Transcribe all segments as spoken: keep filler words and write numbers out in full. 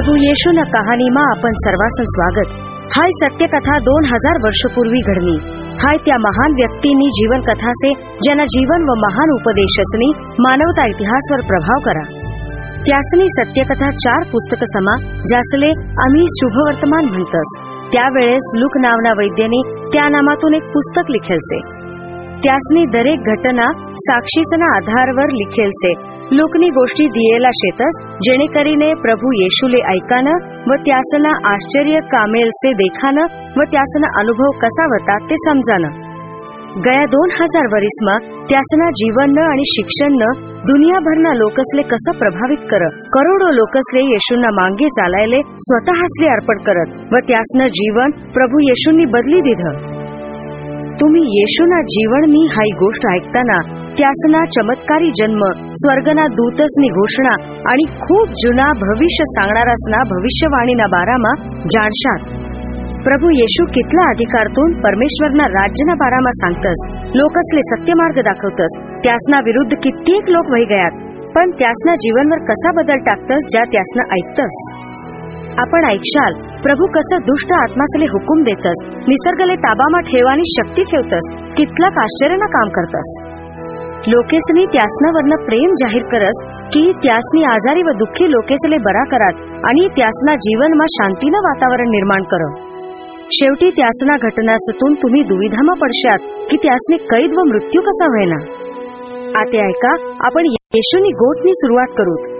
प्रभू येशूना कहाणीमा आपण सर्वांचं स्वागत. हाय सत्यकथा दोन हजार वर्षपूर्वी घडली. हाय त्या महान व्यक्तींनी जीवनकथा से ज्यांना जीवन व महान उपदेशसनी मानवता इतिहासवर प्रभाव करा. त्यासनी सत्यकथा चार पुस्तक समा ज्यासले आम्ही शुभवर्तमान म्हणतस. त्यावेळेस लूक नावना वैद्यने त्या नामातून एक पुस्तक लिखेलसे. त्यासनी दरेक घटना साक्षीसना आधारवर लिखेलसे. लोकनी गोष्टी दियेला शेतस जेणेकरीने प्रभु येशूले ऐकाना व त्यासना आश्चर्य कामेल से देखाना व त्यासना अनुभव कसा होता ते समजाना. गया दोन हजार वरीसमा त्यासना जीवनन आणि शिक्षणन दुनियाभरना लोकसले कसं प्रभावित कर. करोडो लोकसले येशूंना मांगे चालायले स्वतःसले अर्पण करत व त्यासना जीवन प्रभु येशूंनी बदली दिधं. तुम्ही येशूना जीवननी हाई गोष्ट ऐकताना त्यासना चमत्कारी जन्म स्वर्गना दूतसनी घोषणा आणि खूप जुना भविष्य सांगणारासना भविष्यवाणीना बारामा जाणशात. प्रभू येशू कितला अधिकारतून परमेश्वरना राज्यना बारामा सांगतस. लोकसले सत्य मार्ग दाखवतस. त्यासना विरुद्ध कित्येक लोक वही गयात पण त्यासना जीवनवर कसा बदल टाकतस ज्या त्यासना ऐकतस. आपण ऐकशाल प्रभू कसं दुष्ट आत्मासले हुकूम देतस. निसर्गले ताबामा ठेवानी शक्ती ठेवतस. कितला आश्चर्यना काम करतस. लोकेसनी त्यासनावरन प्रेम जाहीर करस की त्यासनी आजारी व दुःखी लोकेसले बरा करात आणि त्यासना जीवनमा शांतीना वातावरण निर्माण कर. शेवटी त्यासना घटनासतून तुम्ही दुविधामा पडशात की त्यासने कैद व मृत्यू कसा व्हायना. आते ऐका आपण येशूनी गोठनी सुरुवात करूत.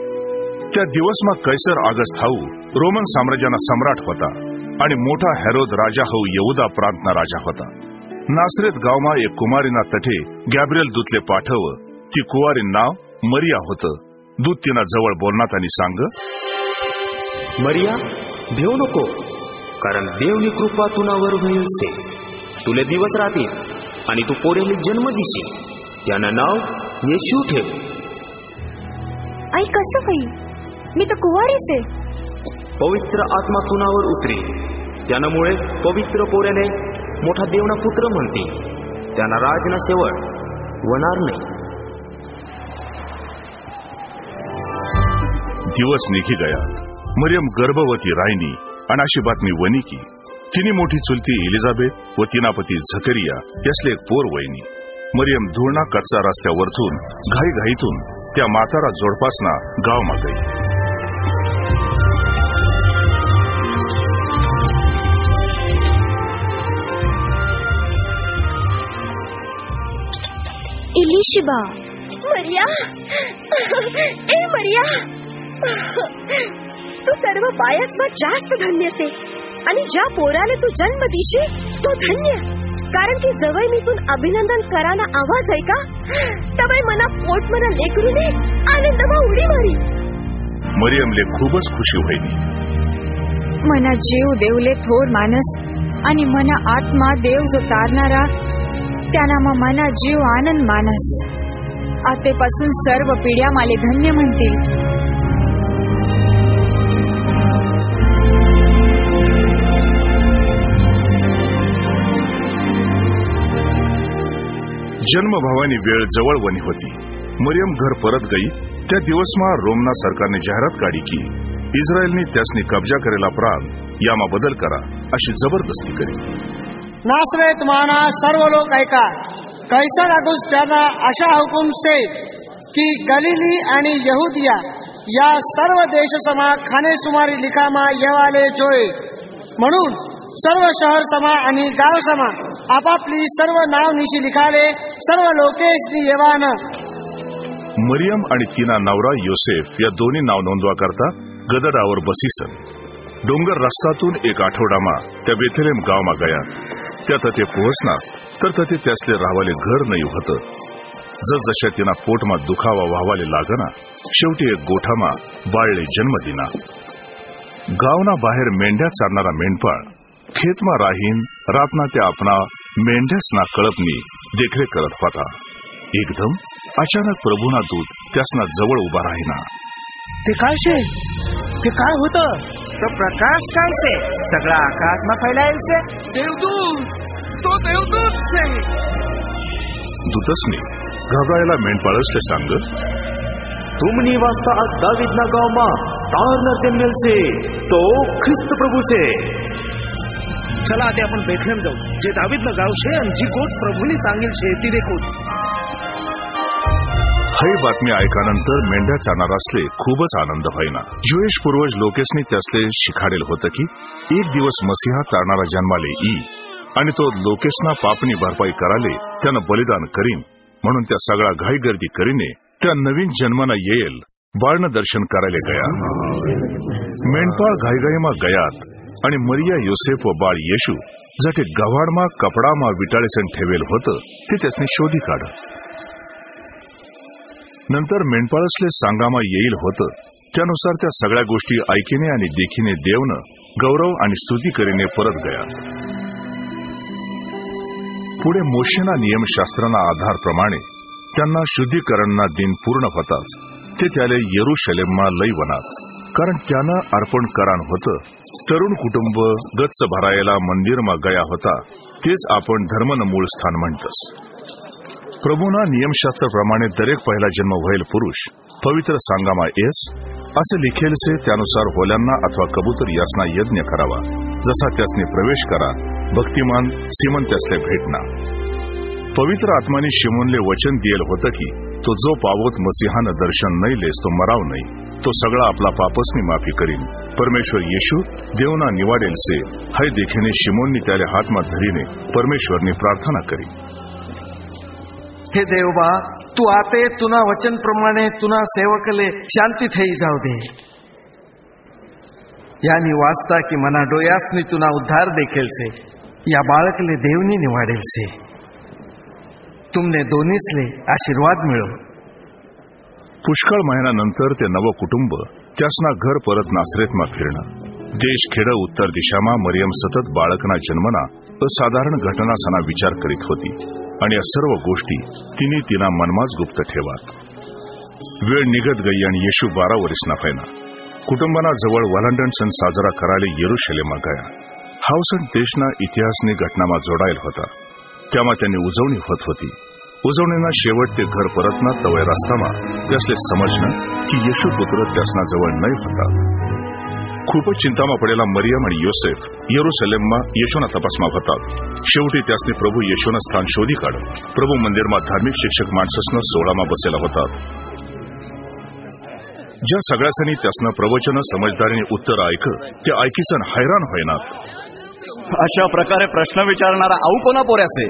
त्या दिवसमा कैसर ऑगस्ट हाऊ रोमन साम्राज्याना सम्राट होता आणि मोठा हेरोद राजा हाऊ यहूदा प्रांतना राजा होता. नासरेत गावमा एक कुमारीना तठे गॅब्रियल दूतले पाठव. ती कुवारी नाव मरिया होतं. दूत तिना जवळ बोलनात आणि सांग, मरिया भेऊ नको, कारण देवनी कृपा तुनावर होईल से. तुले दिवस राहतील आणि तू पोरेले जन्म दिशी. त्यांना नाव येशू ठेव. आई कसं होईल, मी तर कुवारीच आहे. पवित्र आत्मा तुनावर उतरे, त्यामुळे पवित्र पोरेले मोठा देवना पुत्र म्हणते. त्यांना राजना सेवळ होणार नाही. दिवस निघी गया. मरियम गर्भवती राहिनी आणि अशी बातमी वनी की तिने मोठी चुलती एलिझाबेथ व तिना पती झकरिया यासले एक पोर वहिनी. मरियम धुळणा कच्चा रस्त्यावरतून घाई घाईतून त्या म्हातारा जोडपासना गाव मा गई. इलिशिबा मरिया, ए मरिया, तू सर्व बायासमा जास्त धन्य से आणि ज्या पोराले तू जन्म दिशी तो धन्य. कारण की जवळ मीतून अभिनंदन कराना आवाज ऐका तवय मना पोट मना लेकरूने आनंदमा उडी मारी. मरियमले खूपच खुशी होईनी. मना जीव देवले थोर मानस आणि मना आत्मा देव जो तारणारा त्यानामा मना जीव आनंद मानस. आतेपासून सर्व पिढ्या माले धन्य म्हणतील. जन्मभावानी वेळ जवळ वनी होती. मरियम घर परत गई. त्या दिवसमा रोमना सरकारने जाहिरात काढी की इस्रायलने त्यासनी कब्जा करेला प्राण यामा बदल करा अशी जबरदस्ती करी. नासरेत माना सर्व लोक ऐका. कैसर ऑगस्ट त्यांना अशा हुकूम से की गलीली आणि यहूदिया या सर्व देशसमा खानेसुमारी लिखामा येवाले जोय. म्हणून सर्व शहर समा आणि गाव समा आपापली सर्व नाव निशी लिखाले सर्व लोकेसनी येवान. मरियम आणि तिना नवरा योसेफ या दोन्ही नाव नोंदवा करता गदडावर बसीसन. डोंगर रस्त्यातून एक आठवडामा त्या बेथलेम गावमा गया. त्यात ते पोहोचना तर तथे त्यासले राहावाले घर नाही होतं. जसजशा तिना पोटमा दुखावा व्हावाले लागना शेवटी एक गोठामा बाळले जन्म दिना. गावना बाहेर मेंढ्या चारणारा मेंढपाळ खेतमा राहीन. रातना त्या आपणा मेंढ्यासना कळपनी देखरेख करत होता. एकदम अचानक प्रभूना दूत त्यासना जवळ उभा राहिना. ते काय शे, ते काय होतं, तो प्रकाश काय से सगळा आकाशमा फैलायल से देवदूत, तो देवदूत से. दूतसने घाबरायला मेंढपाळसले सांग, तुमनी वास्ता आज दावीदना गावमा तारना जन्मेल से तो ख्रिस्त प्रभु से। चला आता आपण बेथलेम जाऊ, जे दावीदनं गाव शे आणि जी गोष्ट प्रभूने सांगेल शे ती देखू। ही बातमी ऐकानंतर मेंढ्या चालणार असले खूपच आनंद होईना। ज्यूश पूर्वज लोकेसनी त्यासले शिखाडेल होतं की एक दिवस मसीहा तारणारा जन्माले ई आणि तो लोकेसना पापनी भरपाई कराले त्यानं बलिदान करीन, म्हणून त्या सगळा घाई गर्दी करीने त्या नवीन जन्माना येईल बाळनं दर्शन करायला गया। मेंढपाळ घाईघाईमा गयात आणि मरिया योसेफ व बाळ येशू जटे गव्हाडमा कपडामा विटाळेसन ठेवेल होतं ते त्यासनी शोधी काढ। नंतर मेंढपाळसले सांगामा येईल होतं त्यानुसार त्या सगळ्या गोष्टी ऐकिने आणि देखीने देवने गौरव आणि स्तुती करीने परत गया। पुढे मोशेना नियमशास्त्राना आधार प्रमाणे त्यांना शुद्धीकरणना दिन पूर्ण होताच ते त्याले येरुशलेममा लई वनात, कारण त्यांना अर्पण करान होतं। तरुण कुटुंब गच्च भरायला मंदिरमा गया होता, तेच आपण धर्मन मूळ स्थान म्हणतस। प्रभुना नियमशास्त्र प्रमाणे दरेक पहिला जन्म होईल पुरुष पवित्र सांगामा येस असे लिखेल से त्यानुसार होल्यांना अथवा कबूतर यासना यज्ञ करावा, जसा त्यासने प्रवेश करा भक्तिमान सिमन त्यासले भेटना। पवित्र आत्माने शिमोनले वचन दिएल होतं की तो जो पावत मसीहान दर्शन नाही लेस तो मराव नाही, तो सगळा आपला पापसनी माफी करीन। परमेश्वर येशू देवना निवाडेल से हय देखीने शिमोननी त्याले हातमा धरीने परमेश्वरनी प्रार्थना करी, हे देवा तू आते तुना वचन प्रमाणे तुना सेवकले शांती थई जाऊ दे, यानी वास्ता की मना डोयासनी तुना उद्धार देखेल से या बाळकले देवनी निवाडेल से, तुमने दोनीसले आशीर्वाद मिळो। पुष्कळ महिन्यानंतर ते नव कुटुंब त्यासना घर परत नासरेतमा फिरणा। देश खेड उत्तर दिशामा मरियम सतत बाळकना जन्मना असाधारण घटनासना विचार करीत होती आणि या सर्व गोष्टी तिने तिला मनमाज गुप्त ठेवात। वेळ निघत गई आणि येशू बारा वर्षना फैना। कुटुंबाना जवळ वलंडन सण साजरा कराले येरुशलेमा गया। हावसन देशना इतिहासने घटनामा जोडायल होता, त्यामा त्यांनी उजवणी होत होती। उजवणीना शेवट ते घर परतना तवय रस्तामा त्यासले समजणं की येशू पुत्र त्यासना जवळ नाही होता। खूपच चिंतामा पडेला मरियम आणि योसेफ येरुशलेममा येशूना तपासमा होतात। शेवटी त्यासने प्रभू येशूना स्थान शोधी काढ। प्रभू मंदिरमा धार्मिक शिक्षक माणससनं सोळामा बसेला होतात, ज्या सगळ्यासनी त्यासनं प्रवचन समजदारीने उत्तर ऐक ते ऐकीसन हैराण होईनात। अशा प्रकारे प्रश्न विचारणारा आऊ कोणा पोऱ्यासे?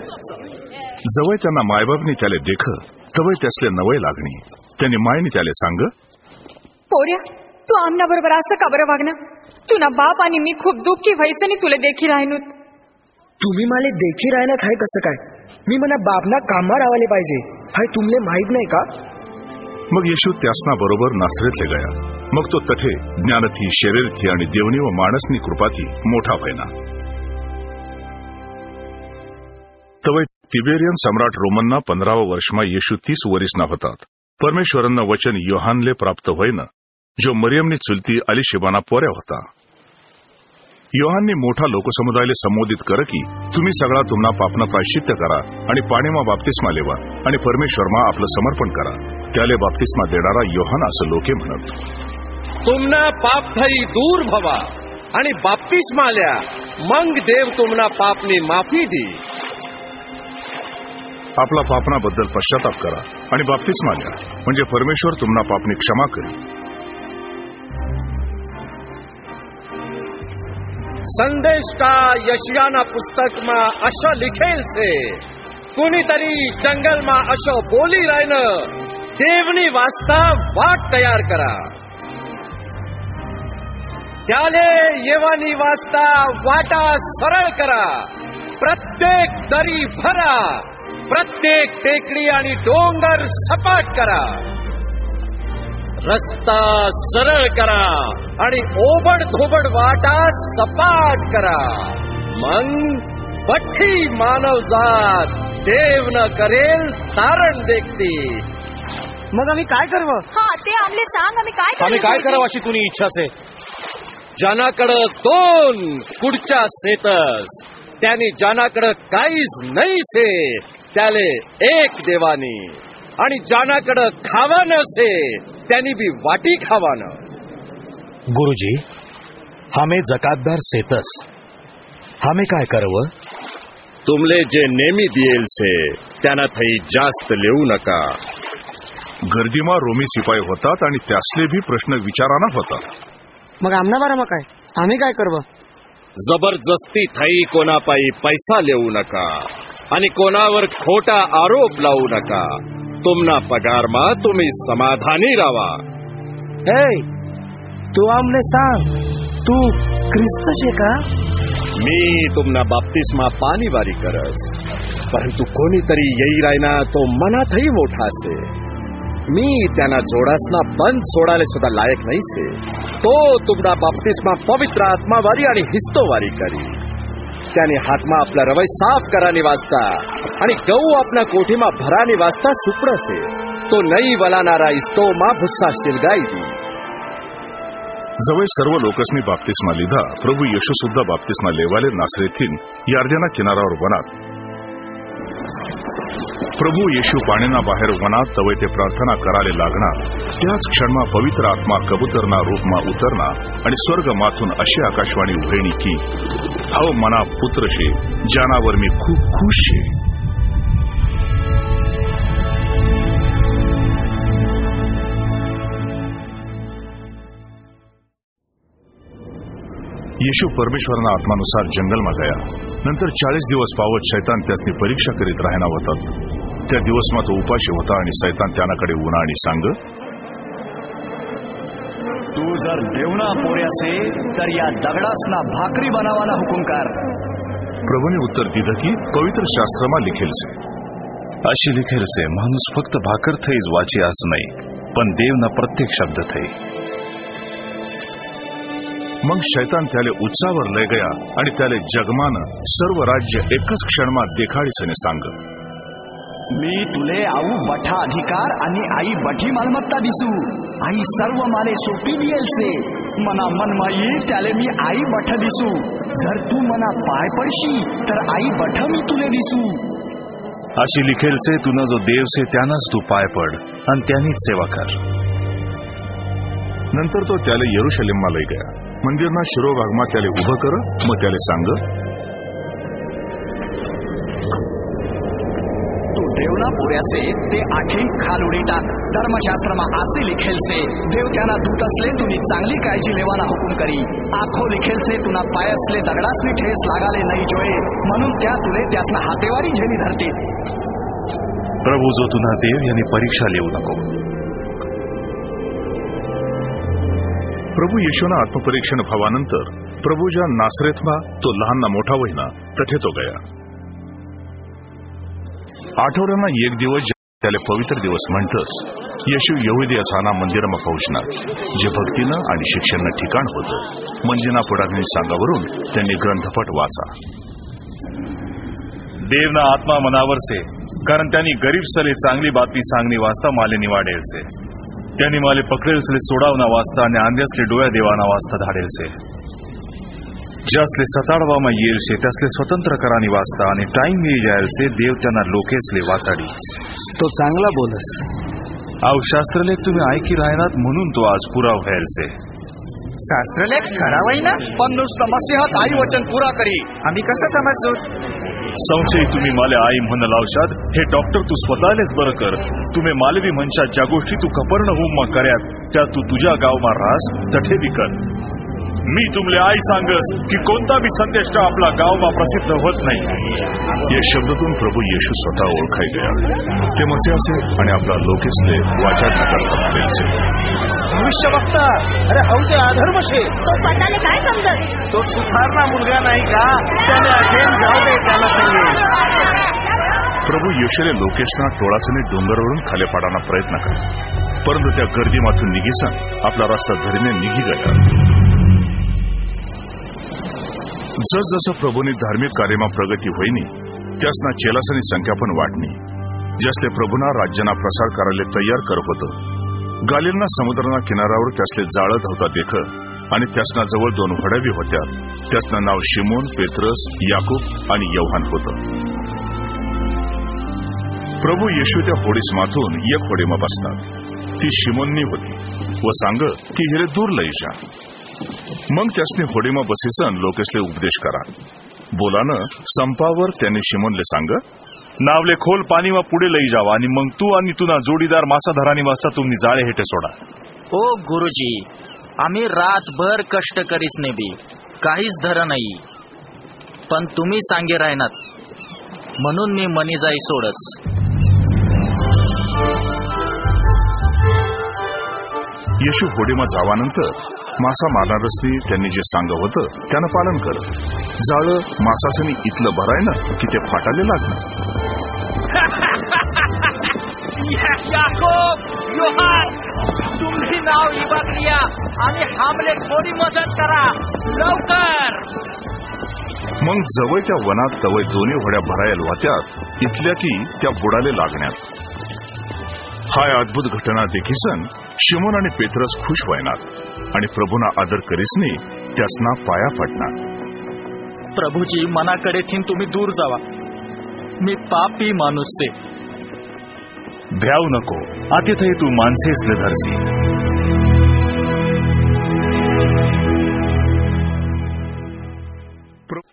जवळ त्यांना मायबापनी त्याले देख तवय त्यासले नवय लागणी। त्यांनी मायनी त्याले सांग, पोऱ्या तू आमना बरोबर असं का बरं वागणं? तुना बाप आणि मी खूप दुःखी व्हायसनी तुला देखी राहिनूत। तुम्ही मला देखी राहिनात हाय कसं काय? मी मना बापना कामाड आवाले पाहिजे हाय तुमले माहित नाही का? मग येशू त्यासना बरोबर नासरेतले गया। मग तो तठे ज्ञानथी शरीरथी आणि देवनी व माणसनी कृपाथी मोठा व्हायना। तवे तिबेरियन सम्राट रोमनना पंधरावा वर्षमा येशू तीस वरिसना होतात। परमेश्वरांना वचन योहानले प्राप्त होईना, जो मरियमनी चुलती अलिशिबाना पोऱ्या होता। योहाननी मोठा लोकसमुदायले संबोधित कर की तुम्ही सगळा तुमना पापना प्रायश्चित्त करा आणि पाणीमा बाप्तिस्मा लेवा आणि परमेश्वरमा आपलं समर्पण करा। त्याले बाप्तिस्मा देणारा योहान असं लोके म्हणत, तुमना पाप थई दूर भवा आणि बाप्तिस्मा ल्या, मंग देव तुमना पापनी माफी दी। आपला पापनाबद्दल पश्चाताप करा आणि बाप्तिस्मा ल्या, म्हणजे परमेश्वर तुमना पापनी क्षमा करी। संदेश का यशियाना पुस्तक में अशो लिखेल से कुणी तरी जंगल में अशो बोली रायन देवनी वास्ता वाट तैयार करा, त्याले येवानी वास्ता वाटा सरल करा, प्रत्येक दरी भरा, प्रत्येक टेकडी आणि डोंगर सपाट करा, रस्ता सरळ करा आणि ओबड धोबड वाटा सपाट करा, मग बठी मानवजात देव न करेल तारण देखती। मग आम्ही काय करव? हा ते आमले सांग, आम्ही काय करव? आम्ही काय करव अशी तुनी इच्छा से? जानाकडे दोन कुडच्या सेतस, त्याने जानाकडे काहीच नाही से त्याले एक देवानी, आणि जानाकडे खावान से त्यांनी बी वाटी खावान। गुरुजी हमें जकातदार सेतस, हमें काय करव? तुमले जे नेमी दिएल से त्याना थई जास्त लेऊ नका। गर्दीमा रोमी सिपाही होतात आणि त्यासले भी प्रश्न विचाराना होता। मग आमना बारामा काय? आम्ही काय करव? जबरदस्ती थई कोणापाई पैसा लेऊ नका आणि कोणावर खोटा आरोप लावू नका। तुमना पगारमा तुम्ही समाधानी रावा। हे, तू आमने सांग, तू ख्रिस्त शे का? मी तुमना बाप्तिस्मा पाणी वारी करस, परंतु कोणीतरी येई रायना तो मनातही मोठा असे। मी त्यांना जोडासना बंद सोडायला सुद्धा लायक नाही से। तो तुमना बाप्तिस्मा पवित्र आत्मा वारी आणि हिस्तो वारी करी। त्याने हातमा आपला रवै साफ कराने वास्ता आणि गहू आपला कोठीमा भराने वास्ता सुप्रसे। तो नई वलानारा हिस्तो मा भुस्सा शिलगाई दी। जवळ सर्व लोकसनी बाप्तिस्मा लिधा। प्रभू येशू सुद्धा बाप्तिस्मा लेवाले नासरेथीन यार्देना किनारावर वनात। प्रभू येशू पाणीना बाहेर वनात तवे ते प्रार्थना कराले लागणार, त्याच क्षणमा पवित्र आत्मा कबूतरना रूपमा उतरना आणि स्वर्ग माथून अशी आकाशवाणी उभेणी की, हव मना पुत्र शे, ज्यानावर मी खूप खुश शे। येशू परमेश्वरना आत्मानुसार जंगल में गया। नंतर चाळीस दिवस पावत शैतान त्यासनी परीक्षा करीत राहना होता। त्या दिवस में तो उपाशी होता आणि शैतान त्यानाकडे उना आणि सांग, तू जर देवना पोरे असे तर या दगडासना भाकरी बनावाना हुकुम कर। प्रभुने उत्तर दिलं की पवित्र शास्त्रमा लिखेल से, अशी लिखेल से माणूस फक्त भाकर थईच वाची आस नाही, पण देवना प्रत्येक शब्द थई। मग शैतान त्याले उच्चावर लय गया आणि त्याले जगमान सर्व राज्य एकच क्षणमा देखाडीसने सांग, मी तुले आऊ बठा अधिकार आणि आई बठी मालमत्ता दिसू। आई सर्व माले सोपी दिएल से, मना मनमाई त्याले मी आई बठ दिसू। जर तू मना पाय पडशी तर आई बठ मी तुले दिसू। अशी लिखेल से, तुना जो देव से त्यानाच तू पाय पड आणि त्यानीच सेवा कर। नंतर तो त्याले यरुशलेम मा लय गया। मंदिरना शिरोभाग में त्याले उभं कर, मग त्याले सांग, तू देवना पोऱ्या से ते आखे खालुडी टाक। धर्मशास्त्रमा आसे लिखेल से, देव त्याना दूतसले तुनी चांगली काळजी लेवाना हुकुम करी। आखो लिखेल से, तुना पायसले दगडासनी ठेस लागाले नाही जोये, म्हणून त्या तुले त्यासना हातेवारी झेली धरते। प्रभु जो तुना देव यानी परीक्षा लेऊ नको। प्रभू येशूना आत्मपरीक्षण भावानंतर प्रभू ज्या नासरेथमा तो लहान ना मोठा वहिना तथे तो गया। आठवड्याना एक दिवस त्याले पवित्र दिवस म्हणतस, येशू यहुदिया साना मंदिरमा पोहोचना, जे भक्तीनं आणि शिक्षणानं ठिकाण होतं। मंदिरना पुढागणी सांगावरून त्यांनी ग्रंथपट वाचा। देवना आत्मा मनावर से, कारण त्यांनी गरीब सले चांगली बातमी सांगणी वास्ता माले निवाडेल से। त्यांनी माले पकडेलसले सोडावना वास्ता आणि आंध्यासले डोळ्या देवाना वास्ता धाडेलसे। ज्यासले सताडवामा येलसे त्यासले स्वतंत्र करानी वास्ता आणि टाइम मिळी जायलसे देव त्यांना लोकेसले वाचाडी। तो चांगला बोलस। आव शास्त्रलेख तुम्ही ऐकी राहनात म्हणून तो आज पुरा व्हायलसे। शास्त्रलेख खरा होईना, पण नुसता मसीहात आई वचन पुरा करी आम्ही कसं समजू? संशय तुम्ही माले आई म्हण लावशात, हे डॉक्टर तू स्वतःलेच बरं कर। तुम्ही माले बी म्हणशात, ज्या गोष्टी तू कफरनहूम मा करत त्या तू तुझ्या गावमा राहस तठे बी कर। मी तुमले आई सांगस की कोणता बी संदेश आपला गावमा प्रसिद्ध होत नाही। या शब्दातून प्रभू येशू स्वतः ओळखाई गया। ते मसीहाचे आणि आपला लोकेसले वाचा करतात। भविष्य वक्ता, अरे हव ते अधर्म शे। तो स्वतःला काय समजत? तो सुधारना मुलगा नाही का? त्याने अगेन जाऊ दे त्याला संगे। प्रभू येशूने लोकेशना टोळाचने डोंगरवरून खाली पाडाना प्रयत्न केला, परंतु त्या गर्दीमातून निघीसन आपला रस्ता धरीने निघी गेला। जसजसं प्रभूने धार्मिक कार्यमा प्रगती होईनी त्यासना चेलासनी संख्या पण वाढणी। जसले प्रभूना राज्यना प्रसार करायला तयार करत होतं। गालिलना समुद्रना किनाऱ्यावर त्यासले जाळ धावता देख आणि त्यासना जवळ दोन घोड्या बी होत्या। त्यासना नाव शिमोन, पेत्रस, याकूब आणि योहान होतं। प्रभू येशू त्या होडीस माथून एक होडीमा बसतात, ती शिमोननी होती व सांग की हिरे दूर लई जा। मग त्यासने होडीमा बसीसन लोकेशले उपदेश करा. बोलानं संपावर त्याने शिमोनले सांग, नावले खोल पाणीमा पुढे लई जावा आणि मग तू आणि तुना जोडीदार मासाधरानी वाजता तुम्ही जाळे हेटे सोडा. ओ गुरुजी, आम्ही रातभर कष्ट करीसने बी काहीच धर नाही, पण तुम्ही सांगे राहणार म्हणून मी मनी जाई सोडस. येशू होडीमा जावानंतर मासा मारणारसनी त्यांनी जे सांग होतं त्यानं पालन करत जाळं मासासनी इतलं भराय ना की ते फाटायला लागलं. याकोब, योहान, तुम्ही नाव इबागलिया आणि हमले थोडी मदत करा लवकर. मग जवळ त्या वनात तवय दोन्ही होड्या भरायला वाट्यात इतल्या की त्या बुडाले लागण्यात. हाय अद्भुत घटना देखीसन शिमोन आणि पेत्रस खुश व्हायनात आणि प्रभूना आदर करीसनी त्यासना पाया पडणार. प्रभूजी, मनाकडे थिन तुम्ही दूर जावा, मी पापी माणूस से. भ्याव नको, आतिथय तू मानसेसले धरसी.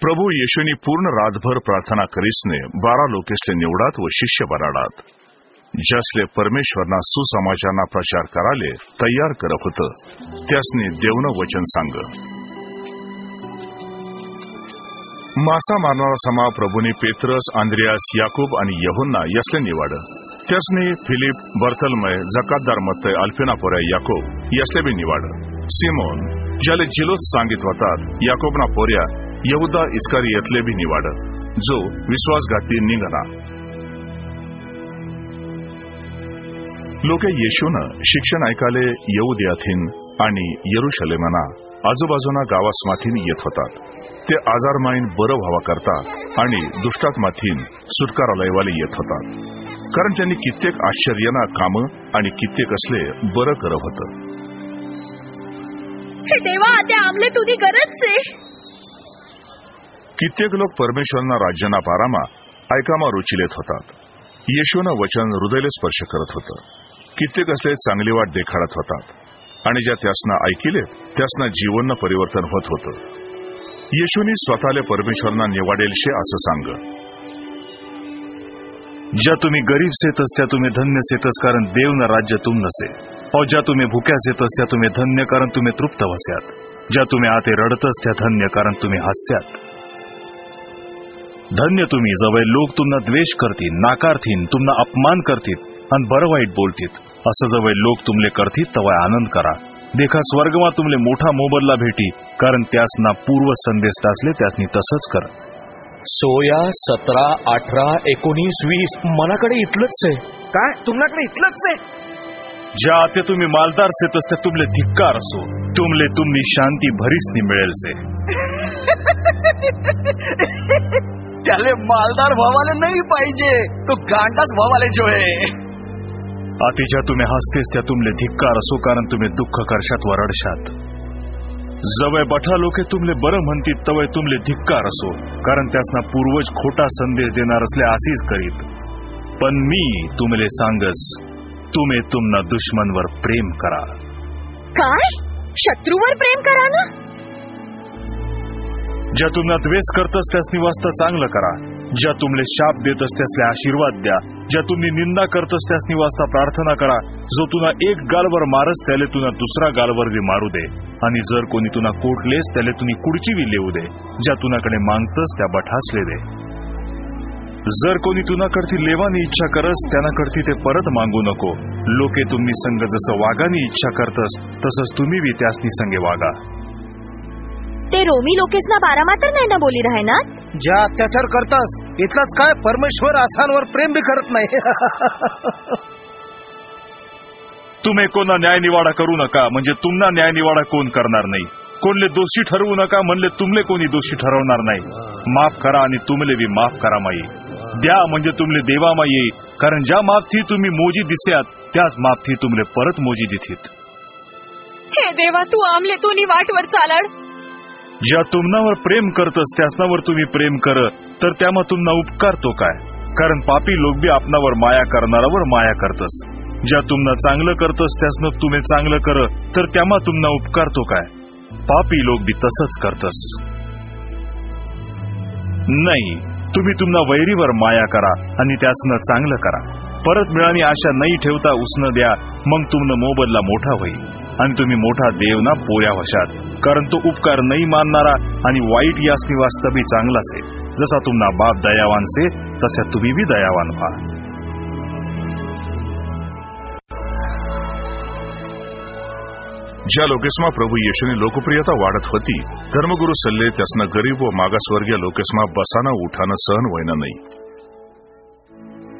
प्रभू येशूनी पूर्ण रातभर प्रार्थना करीसने बारा लोकेसले निवडात व शिष्य बनाडात, ज्यासले परमेश्वरना सुसमाचारना प्रचार कराले तयार करत होतं त्यासनी देवनं वचन सांग. मासा मारणारा समा प्रभूने पेत्रस, आंद्रियास, याकूब आणि यहोन्ना यासले निवाड. त्यासनी फिलिप, बर्थलमय, जकातदार मत्तय, अल्फेनापोरा, याकोब यासले बी निवाड. सिमोन ज्याले जिलोस सांगित होतात, याकोबना पोर्या, यहुदा इस्कारियतले बी निवाड जो विश्वासघाती निघाला. लोके येशूनं शिक्षण ऐकाले यहुदियाथीन आणि यरुशलेमना आजूबाजूना गावासमाथीन येत होतात. ते आजारमाईन बरं व्हावा करता आणि दुष्टात्माथीन सुटकारालयवाले येत होतात, कारण त्यांनी कित्येक आश्चर्यना कामं आणि कित्येक असले बरं करत होतं. हे देवा, त्या आमले तुझी गरज से. कित्येक लोक परमेश्वरना राज्यना पारामा ऐकामा रुचिलेत होतात. येशूनं वचन हृदयले स्पर्श करत होतं. कित्येक असले चांगली वाट देखाडत होतात आणि ज्या त्यासना ऐकिले त्यासना जीवननं परिवर्तन होत होतं. येशूनी स्वतःले परमेश्वरना निवाडेलशे असं सांग, ज्या तुम्ही गरीब सेतस त्या तुम्ही धन्य सेतस, कारण देवनं राज्य तुम नसे. और ज्या तुम्ही भुक्या सेतस त्या तुम्ही धन्य, कारण तुम्ही तृप्त वस्यात. ज्या तुम्ही आते रडतस त्या धन्य, कारण तुम्ही हस्यात. धन्य तुम्ही जवळ लोक तुमना द्वेष करतील, नाकारतील, तुमना अपमान करतील आणि बरं वाईट बोलतील. असं जवळ लोक तुमले करतील तवय आनंद करा, देखा स्वर्गमा तुमले मोठा मोबदला भेटी, कारण त्यासना पूर्व संदेश तासले त्यासनी तसंच कर. सोया, सतरा, अठरा, एकोणीस, वीस, मनाकडे इतलंच आहे. काय तुमनाकडे इतलंच आहे? ज्या ते तुम्ही मालदार सेतस त्या तुमले धिक्कार असो, तुमले तुम्ही शांती भरीसनी मिळेल से. त्याले मालदार भावाले नाही पाहिजे, तो गांडास भावाले जो आहे. आती ज्या तुम्ही हसतेस त्या तुमले धिक्कार असो, कारण तुम्ही दुःख करशात वरडशात. जवळ बठा लोके तुमले बरं म्हणतील तवय तुमले धिक्कार असो, कारण त्यासना पूर्वज खोटा संदेश देणार असले आसीज करीत. पण मी तुमले सांगस, तुम्ही तुमना दुश्मनवर प्रेम करा. काय? शत्रूवर प्रेम करा ना. ज्या तुमना द्वेष करतस त्यासनी वास्ता चांगलं करा. ज्या तुमले शाप देतस त्यासले आशीर्वाद द्या. ज्या तुम्ही निंदा करतस त्यासनी वास्ता प्रार्थना करा. जो तुना एक गालवर मारस त्याले तुना दुसरा गालवर बी मारू दे, आणि जर कोणी तुना कोटलेस त्याले तुम्ही कुडची बी लेऊ दे. ज्या तुनाकडे मागतस त्या बठासले दे. जर कोणी तुनाकडती लेवानी इच्छा करस त्यानाकडती ते परत मागू नको. लोके तुम्ही संग जसं वागानी इच्छा करतस तसंच तुम्ही बी त्यासनी संगे वागा. ते रोमी लोकेसना बारा मात्र नाही ना बोली राहना, ज्या अत्याचार करतास इतलाच काय परमेश्वर आसानवर प्रेम बी करत नाही. तुम्ही कोणा न्याय निवाडा करू नका, म्हणजे तुमना न्याय निवाडा कोण करणार नाही. कोणले दोषी ठरवू नका, म्हणले तुमले कोणी दोषी ठरवणार नाही. माफ करा आणि तुमले बी माफ करा माई. द्या म्हणजे तुमले देवामा येई, कारण ज्या माफथी तुम्ही मोजी दिस्यात त्याच माफथी तुमले परत मोजी दिथित. हे देवा, तू आमले तुनी वाटवर चालड. ज्या तुमनावर प्रेम करतस त्यासनावर तुम्ही प्रेम कर, तर त्यामा तुमना उपकार तो काय, कारण पापी लोक बी आपणावर माया करणारावर माया करतस. ज्या तुमना चांगलं करतस त्यासनं तुम्ही चांगलं कर, तर त्यामा तुमना उपकार तो काय, पापी लोक बी तसंच करतस. नाही, तुम्ही तुमना वैरीवर माया करा आणि त्यासनं चांगलं करा. परत मिळानी आशा नाही ठेवता उसनं द्या, मग तुमनं मोबदला मोठा होईल आणि तुम्ही मोठा देवना पोऱ्या वशात. कारण तो उपकार नाही मानणारा आणि वाईट यासनी वास्तवी चांगला से. जसा तुमना बाप दयावान से तसा तुम्ही भी दयावान व्हा. ज्या लोकेस्मा प्रभू येशूनी लोकप्रियता वाढत होती, धर्मगुरु सल्ले त्यासना गरीब व मागासवर्गीय लोकेस्मा बसाना उठाना सहन होईना नाही.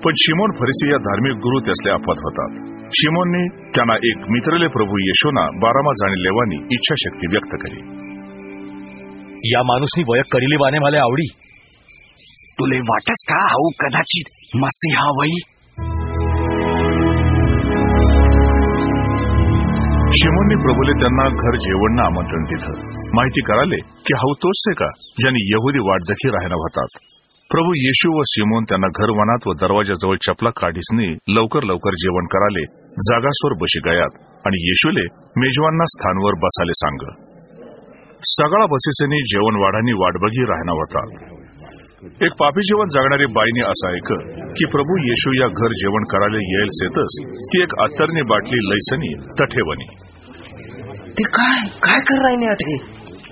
पण शिमोन फरीसी या धार्मिक गुरु त्यासले आपत होतात. शिमोनने त्यांना एक मित्रले प्रभू येशूना बारामा जाणी लेवानी इच्छाशक्ती व्यक्त करी. या माणूसनी वयक करीले वाने मला आवडी. तुले वाटस का हाऊ कदाचित मसीहा वई? शिमोनने प्रभूले त्यांना घर जेवणना आमंत्रण दिलं. माहिती कराले की हाऊ तोच से का ज्यांनी यहुदी वाटदखी राहणार होतात. प्रभू येशू व शिमोन त्यांना घर वनात व दरवाजाजवळ चपला काढीसनी लवकर लवकर जेवण कराले. जागासवर बशी गयात आणि येशूले मेजवानना स्थानवर बसाले सांग. सगळा बसेसनी जेवण वाढानी वाटबगी राहणार होतात. एक पापी जीवन जगणारी बाईने असा ऐक की प्रभू येशू या घर जेवण करायला येईल सेतस ती एक अत्तरने बाटली लैसनी तठेवणी. ते काय काय कर रायने अठे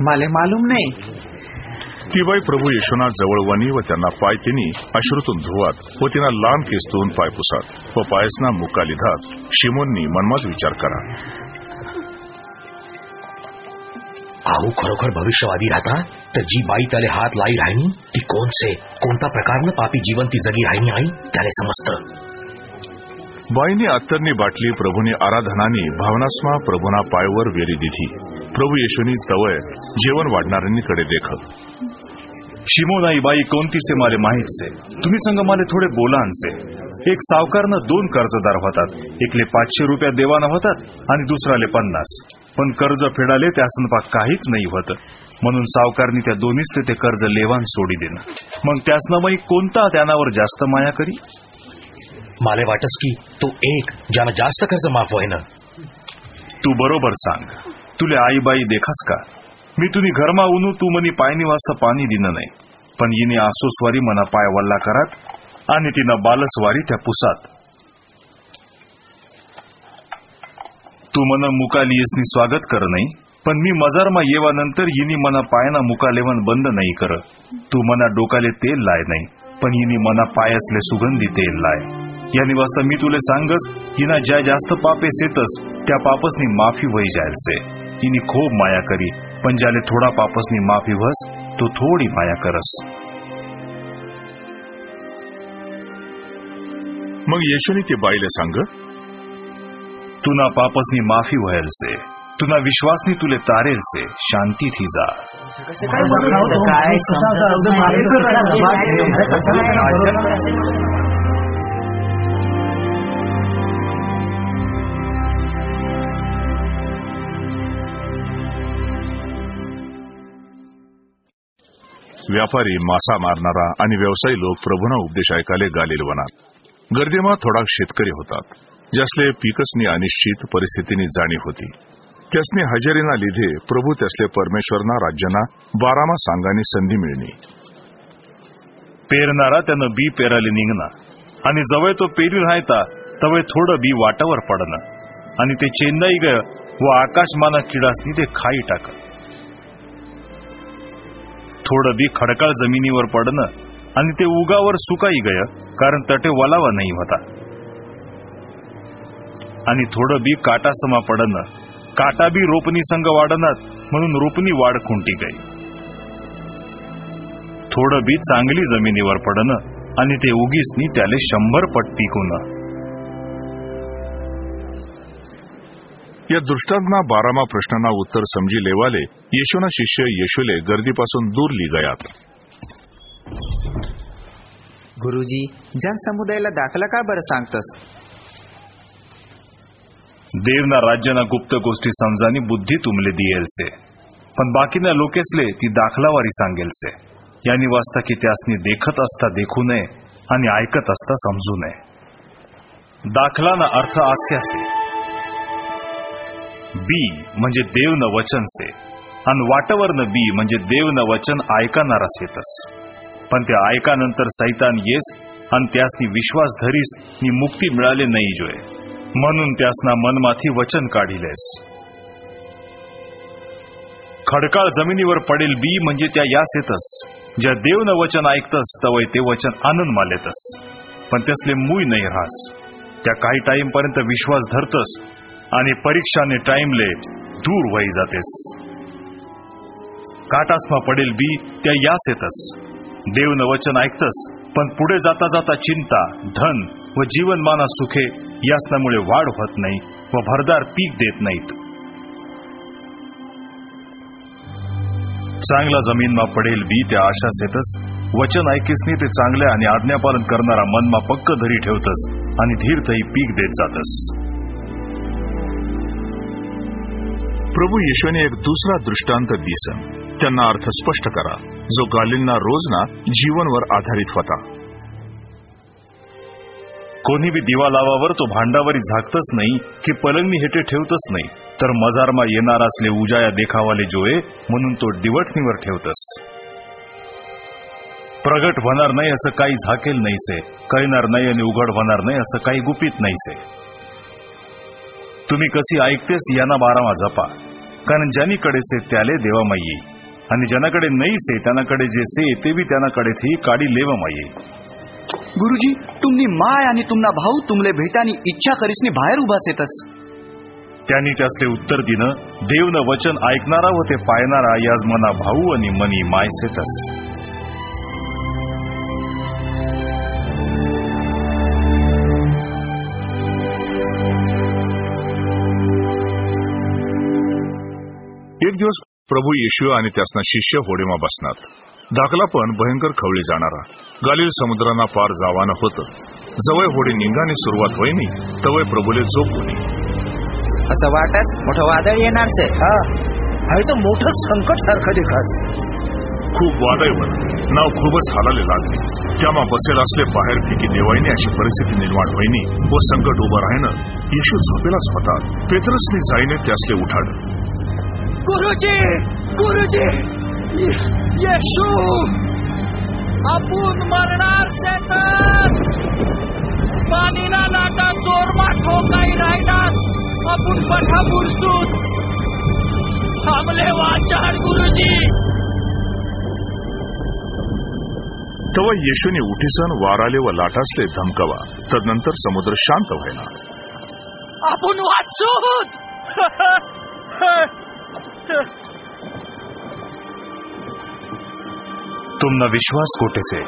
माले मालूम नाही. ती बाई प्रभू येशूना जवळवणी व त्यांना पाय तिनी अश्रुतून धुवात व तिना लांब केसतून पाय पुसात व पायसना मुका लिधात. शिमोननी मनमात विचार करा, आऊ खरोखर भविष्यवादी राहता तर जी बाई त्याला हात लाई राहिनी ती कोण से, कोणता प्रकारने पापी जीवन ती जगी राहिनी आई त्याला समजतं. बाईने अत्तरनी बाटली प्रभूने आराधनानी भावनास्मा प्रभूना पायवर वेरी दिधी. प्रभू येशूनी तवय जेवण वाढणाऱ्यांकडे देखत. शिमोन आई बाई कोणती से माले माहित से, तुम्ही संग माले थोडे बोलान से. एक सावकारनं दोन कर्जदार होतात. एकले पाचशे रुपया देवाना होतात आणि दुसराले पन्नास. पण कर्ज फेडाले त्यासन पाक काहीच नाही होत. म्हणून सावकारनी त्या दोन्हीसले ते कर्ज लेवान सोडी देणं. मग त्यासनं मई कोणता त्यानावर जास्त माया करी? माले वाटस की तो एक ज्यानं जास्त कर्ज माफ होईना. तू बरोबर सांग. तुले आई बाई देखास का? मी तुनी घरमा उनू तू मनी पायनी वाजता पाणी दिनं नाही, पण हिने आसोस्वारी मना पाय वल्ला करात आणि तिनं बालसवारी त्या पुसात. तू मना मुकाली यसनी स्वागत कर नाही, पण मी मजारमा येवानंतर हिनी मना पायना मुकालेवन बंद नाही कर. तू मना डोकाले तेल लाय नाही, पण हिनी मना पायसले सुगंधी तेल लाय. यानी वास्ता मी तुले सांगस हिना ज्या जास्त पापे सेतस त्या पापसनी माफी वही जायचे. हिनी खूप माया करी, पण ज्याले थोडा पापसनी माफी व्हस तो थोडी माया करस. मग येशूनी ते बाईले सांग, तुना पापसनी माफी व्हायल से, तुना विश्वासनी तुले तारेल से, शांती थी जा. व्यापारी, मासा मारणारा आणि व्यवसायी लोक प्रभूना उपदेश ऐकायला गालील वनात. गर्दीमा थोडा शेतकरी होतात ज्यासले पिकसनी अनिश्चित परिस्थितीनी जाणीव होती. त्यासनी हजेरीना लिधे प्रभू त्यासले परमेश्वरना राज्यना बारामा सांगानी संधी मिळणी. पेरणारा त्यानं बी पेराले निघणं आणि जवळ तो पेरी राहता तवय थोडं बी वाटावर पडणं आणि ते चेंदाई ग व आकाशमाना किडासनी ते खाई टाक. थोडं बी खडकाळ जमिनीवर पडणं आणि ते उगावर सुकाई गय, कारण तटे वलावा नाही होता. आणि थोडं बी काटासमा पडणं, काटा बी रोपनी संग वाढणार, म्हणून रोपनी वाढ खुंटी गई. थोडं बी चांगली जमिनीवर पडणं आणि ते उगीसनी त्याले शंभर पट पिकवणं. या दृष्टांतना बारामा प्रश्नांना उत्तर समजी लेवाले येशूना शिष्य येशूले गर्दीपासून दूर ली गयात. गुरुजी, जनसमुदायाला दाखला का बरं सांगतस? देवना राज्यना गुप्त गोष्टी समजानी बुद्धी तुमले दिएल से, पण बाकीना लोकेसले ती दाखलावारी सांगेल से. यानी वास्ता की त्यासनी देखत असता देखू नये आणि ऐकत असता समजू नये. दाखलाना अर्थ आस्या से, बी म्हणजे देवना वचन से, आणि वाटवरनं बी म्हणजे देवनं वचन ऐकणारच येतस, पण त्या ऐकानंतर सैतान येस आणि त्यासनी विश्वास धरीस नी मुक्ती मिळाले नाही जोय, म्हणून त्यासना मनमाथी वचन काढिलेस। खडकाळ जमिनीवर पडेल बी म्हणजे त्या यास येतस, ज्या देवनं वचन ऐकतस तवय ते वचन आनंद मालेतस, पण त्यासले मूळ नाही राहस। त्या काही टाइम पर्यंत विश्वास धरतस आणि परीक्षाने टाइमले दूर वही जातेस। काटासमा पडेल बी त्या यास येतस, देवनं वचन ऐकतस पण पुढे जाता जाता चिंता, धन व जीवनमाना सुखे यासनामुळे वाढ होत नाही व भरदार पीक देत नाहीत। चांगला जमीनमा पडेल बी त्या आशास येतस, वचन ऐकेसनी ते चांगले आणि आज्ञापालन करणारा मनमा पक्क धरी ठेवतस आणि धीरतही पीक देत जातस। प्रभू येशूने एक दुसरा दृष्टांत दिसन, त्यांना अर्थ स्पष्ट करा, जो गालिलना रोजना जीवनवर आधारित होता। कोणी भी दिवा लावावर तो भांडावरी झाकतच नाही की पलंगनी हेटे ठेवतच नाही, तर मजारमा येणार असले उजाया देखावाले जोये म्हणून तो दिवटणीवर ठेवतस। प्रगट होणार नाही असं काही झाकेल नाही से, कळणार नाही आणि उघड होणार नाही असं काही गुपित नाही से। तुम्ही कशी ऐकतेस यांना बारावा जपा, कारण ज्यानीकडे से त्याले देवा माई, आणि ज्यानाकडे नाही से त्यानाकडे जे से ते बी त्यानाकडे थी काढी लेवा माई। गुरुजी, तुम्ही माय आणि तुमना भाऊ तुमले भेटानी इच्छा करीसनी बाहेर उभास येतस। त्यांनी त्यासले उत्तर दिनं, देवनं वचन ऐकणारा व ते पायणारा याज मना भाऊ आणि मनी माय सेतस। एक दिवस प्रभू येशू आणि त्यासना शिष्य होडीमा बसणार, धाकला पण भयंकर खवळी जाणारा, गालिल समुद्रांना पार जावाना होतं। जवळ होडी निघाने सुरुवात होईनी तवय प्रभूले झोप होणी, असं वाटस मोठं वादळ येणार से। हा हाय तो मोठं संकट सारखं देखास। खूप वादळवर नाव खूपच हालाले लागले, त्यामा बसेल असले बाहेर किती देवाईने अशी परिस्थिती निर्माण होईनी व संकट उभं राहणं। येशू झोपेलाच होता, पेत्रसने जाईने त्यासले उठाडलं। गुरुजी, गुरुजी, येशू, आपण मरणार सेतस, पाणीना लाटा जोरमा ठोकाई राहणार, आपण पठा बुरसूस, हमले वाचार गुरुजी। तव येशूने उठीसन वाराले व लाटासले धमकावा, तदनंतर समुद्र शांत व्हायला। आपण वाचूत। तुमना विश्वास कोठे से?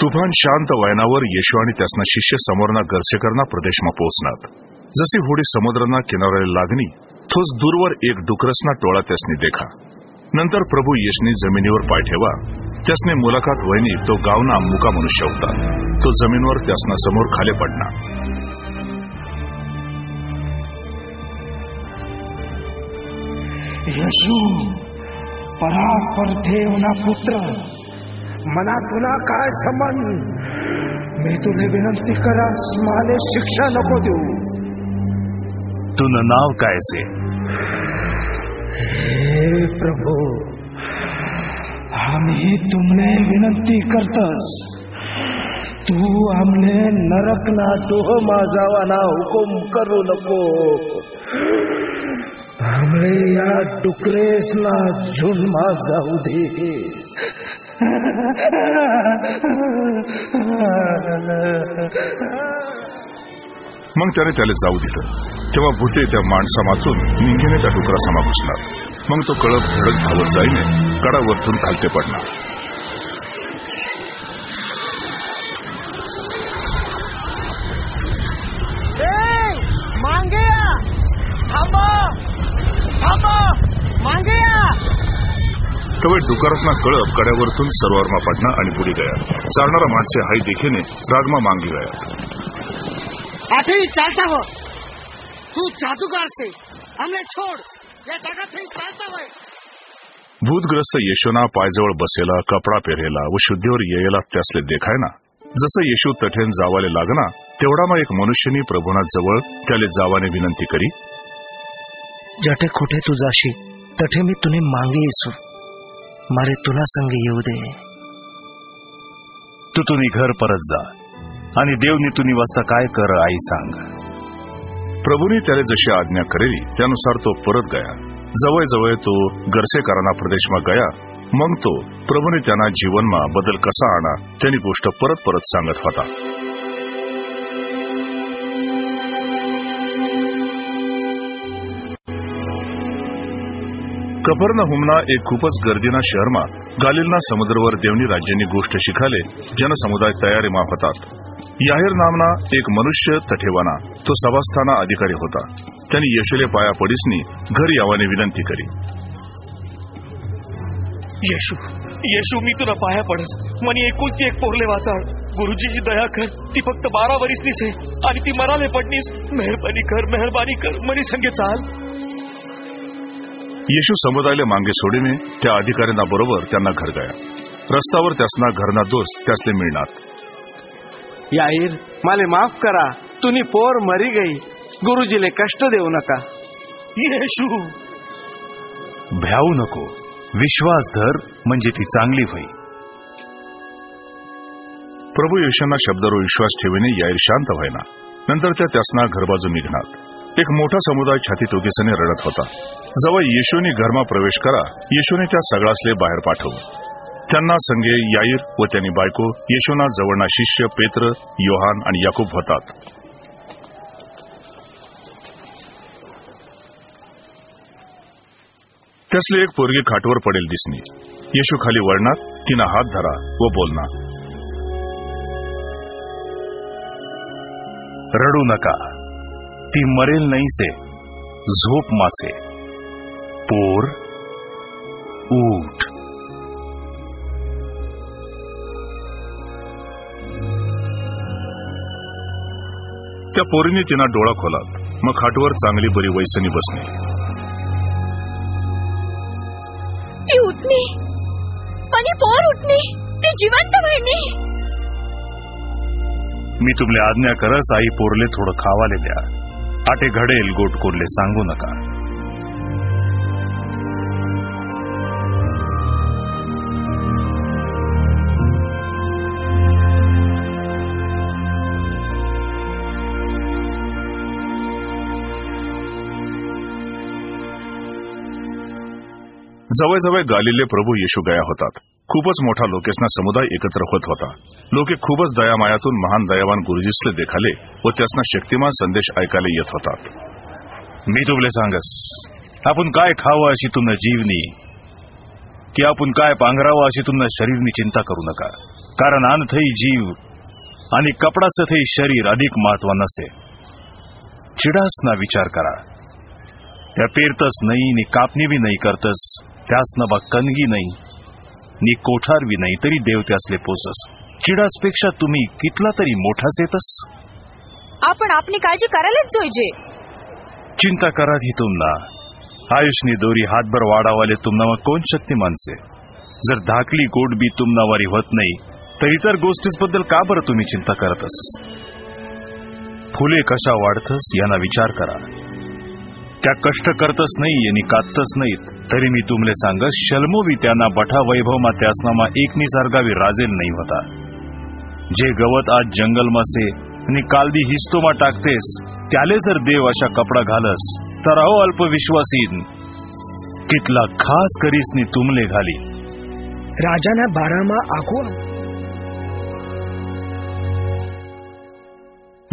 तुफान शांत वयनावर येशू आणि त्यासना शिष्य समोरना गरसेकरना प्रदेशमा पोहोचणार। जशी होडी समुद्रना किनाऱ्याला लागणी थोस दूरवर एक डुकरसना टोळा त्यासनी देखा। नंतर प्रभू येशूने जमिनीवर पाय ठेवा, त्यासने मुलाकात वहिनी तो गावना मुका मनुष्य होता, तो जमीनवर त्यासना समोर खाले पडना। येशू, परा परदेवना पुत्र, मना तुला काय समन, मी तुले विनंती करास माले शिक्षा नको देऊ। तुन नाव काय से? हे प्रभू, आम्ही तुमने विनंती करतस, तू आमने नरक ना तोह माजावा ना हुकुम करू नको, आमले या डुकरेस ना जुलमा जाऊ दे। मग त्याने त्याला जाऊ दिलं, तेव्हा भुते त्या माणसामातून निंगेने त्या डुकरा समा घुसला। मग तो कळप धडक धावत जाईने कडावरतून खालते पडला। मांगेया थांबा, थांबा मांगेया। तवे डुकरासना कळप कड्यावरतून सरोवरमा पडला आणि बुडी गया। चालणारा माणसे हाय देखीने रागमा मांगी गया। आठवी चालता हो, तू जादूगार से, हमने छोड़, या जगत ही चालता हो। भूतग्रस्त येशूना पायजवळ बसेला, कपडा पेरेला व शुद्धीवर येयला त्यासले देखायना। जसं येशू तठेन जावाले लागना तेवढा मग एक मनुष्यनी प्रभुना जवळ त्याले जावाने विनंती करी, जाटे खोटे तू जाशी तठे मी तुने मांगे येसू, मारे तुला संगे येऊ दे। तू तुनी घर परत जा आणि देवनी तुनी वास्ता काय कर आई सांग। प्रभुनी त्याले जशी आज्ञा करेली त्यानुसार तो परत गया। जवळ जवळ तो गरसेकाराना प्रदेशमा गया। मग तो प्रभुने त्यांना जीवनमा बदल कसा आणा त्यांनी गोष्ट परत परत सांगत होता। कफरनहूमना एक खूपच गर्दीना शहरमा गालिलना समुद्रवर देवनी राज्यांनी गोष्ट शिकाले जनसमुदाय तयारी माफ होतात। याहिर नामना एक मनुष्य तठेवाना तो सभास्थाना अधिकारी होता। त्यांनी येशूले पाया पडीसनी घरी यावाने विनंती करी। येशू, येशू मी तुला पाया पडस, मनी एकुलती एक पोरले वाचाळ, गुरुजी दया कर, ती फक्त बारा वरीसनीस आहे आणि ती मराले पडनीस, मेहरबानी कर मेहरबानी कर मनी संगे चाल। येशू समुदायाला मांगे सोडीने त्या अधिकाऱ्यांना बरोबर त्यांना घर गया। रस्त्यावर त्यासना घरना दोष त्यासले मिळणार। याईर माले माफ करा, तुनी पोर मरी गई, गुरुजीले कष्ट देऊ नका। येशू भ्याऊ नको, विश्वास धर म्हणजे ती चांगली होई। प्रभू येशूंना शब्दावर विश्वास ठेवीने याईर शांत व्हायना। नंतर त्या त्यासना घरबाजू निघणार। एक मोठा समुदाय छाती टोकेसने रडत होता। जवळ येशूने घरमा प्रवेश करा, येशूने त्या सगळ्यासले बाहेर पाठवले। त्यांना संगे याईर व त्यांनी बायको, येशूना जवळना शिष्य पेत्र, योहान आणि याकूब होतात। त्यासले एक पोरगी खाटवर पडेल दिसली। येशू खाली वळणार, तिना हात धरा व बोलणार, रडू नका, ती मरेल नाही से, झोप मासे, पोर उठ। त्या पोरीने तिना डोळा खोला, मग खाटवर चांगली बरी वैसनी बसली। उठणे आणि पोर उठणे ते जिवंत होईने। मी तुमले आज्ञा करस, आई पोरले थोडं खावाले द्या, आटे घडेल गोट कोरले सांगू नका। जवळजवळ गालिले प्रभू येशू गया होतात। खूपच मोठा लोकेसना समुदाय एकत्र होत होता। लोके खूपच दयामायातून महान दयावान गुरुजीसले देखाले व त्यासना शक्तिमान संदेश ऐकायला येत होता। मी तुमले सांगस, आपण काय खावं अशी तुमना जीवनी, की आपण काय पांघरावं अशी तुमना शरीरनी चिंता करू नका, कारण अन्नथई जीव आणि कपडाचं थई शरीर अधिक महत्व नसे। चिडासना विचार करा, त्या पेरतस नाही नी कापणी बी नाही करतस, त्यास नबा कणगी नाही नी कोठार बी नाही, तरी देव त्यासले पोसस। चिडासपेक्षा तुम्ही कितला तरी मोठा सेतस। आपण आपली काळजी करायलाच जोईजे। चिंता करा ही तुमना आयुषनी दोरी हातभर वाढावाले तुमना मग कोण शक्तिमान से। जर धाकली गोड बी तुमना वारी होत नाही तर इतर गोष्टीस बद्दल का बरं तुम्ही चिंता करतस। फुले कशा वाढतस यांना विचार करा, त्या कष्ट करतच नाही आणि काततच नाहीत, तरी मी तुमले सांगस, शल्मोवी त्यांना बठा वैभवमा त्यासनामा एकनी सारगावी राजेल नाही होता। जे गवत आज जंगलमा से आणि कालदी हिस्तोमा टाकतेस त्याले जर देव अशा कपडा घालस तर अहो अल्पविश्वासीन कितला खास करीसनी तुमले घाली। राजाना बारामा आखून।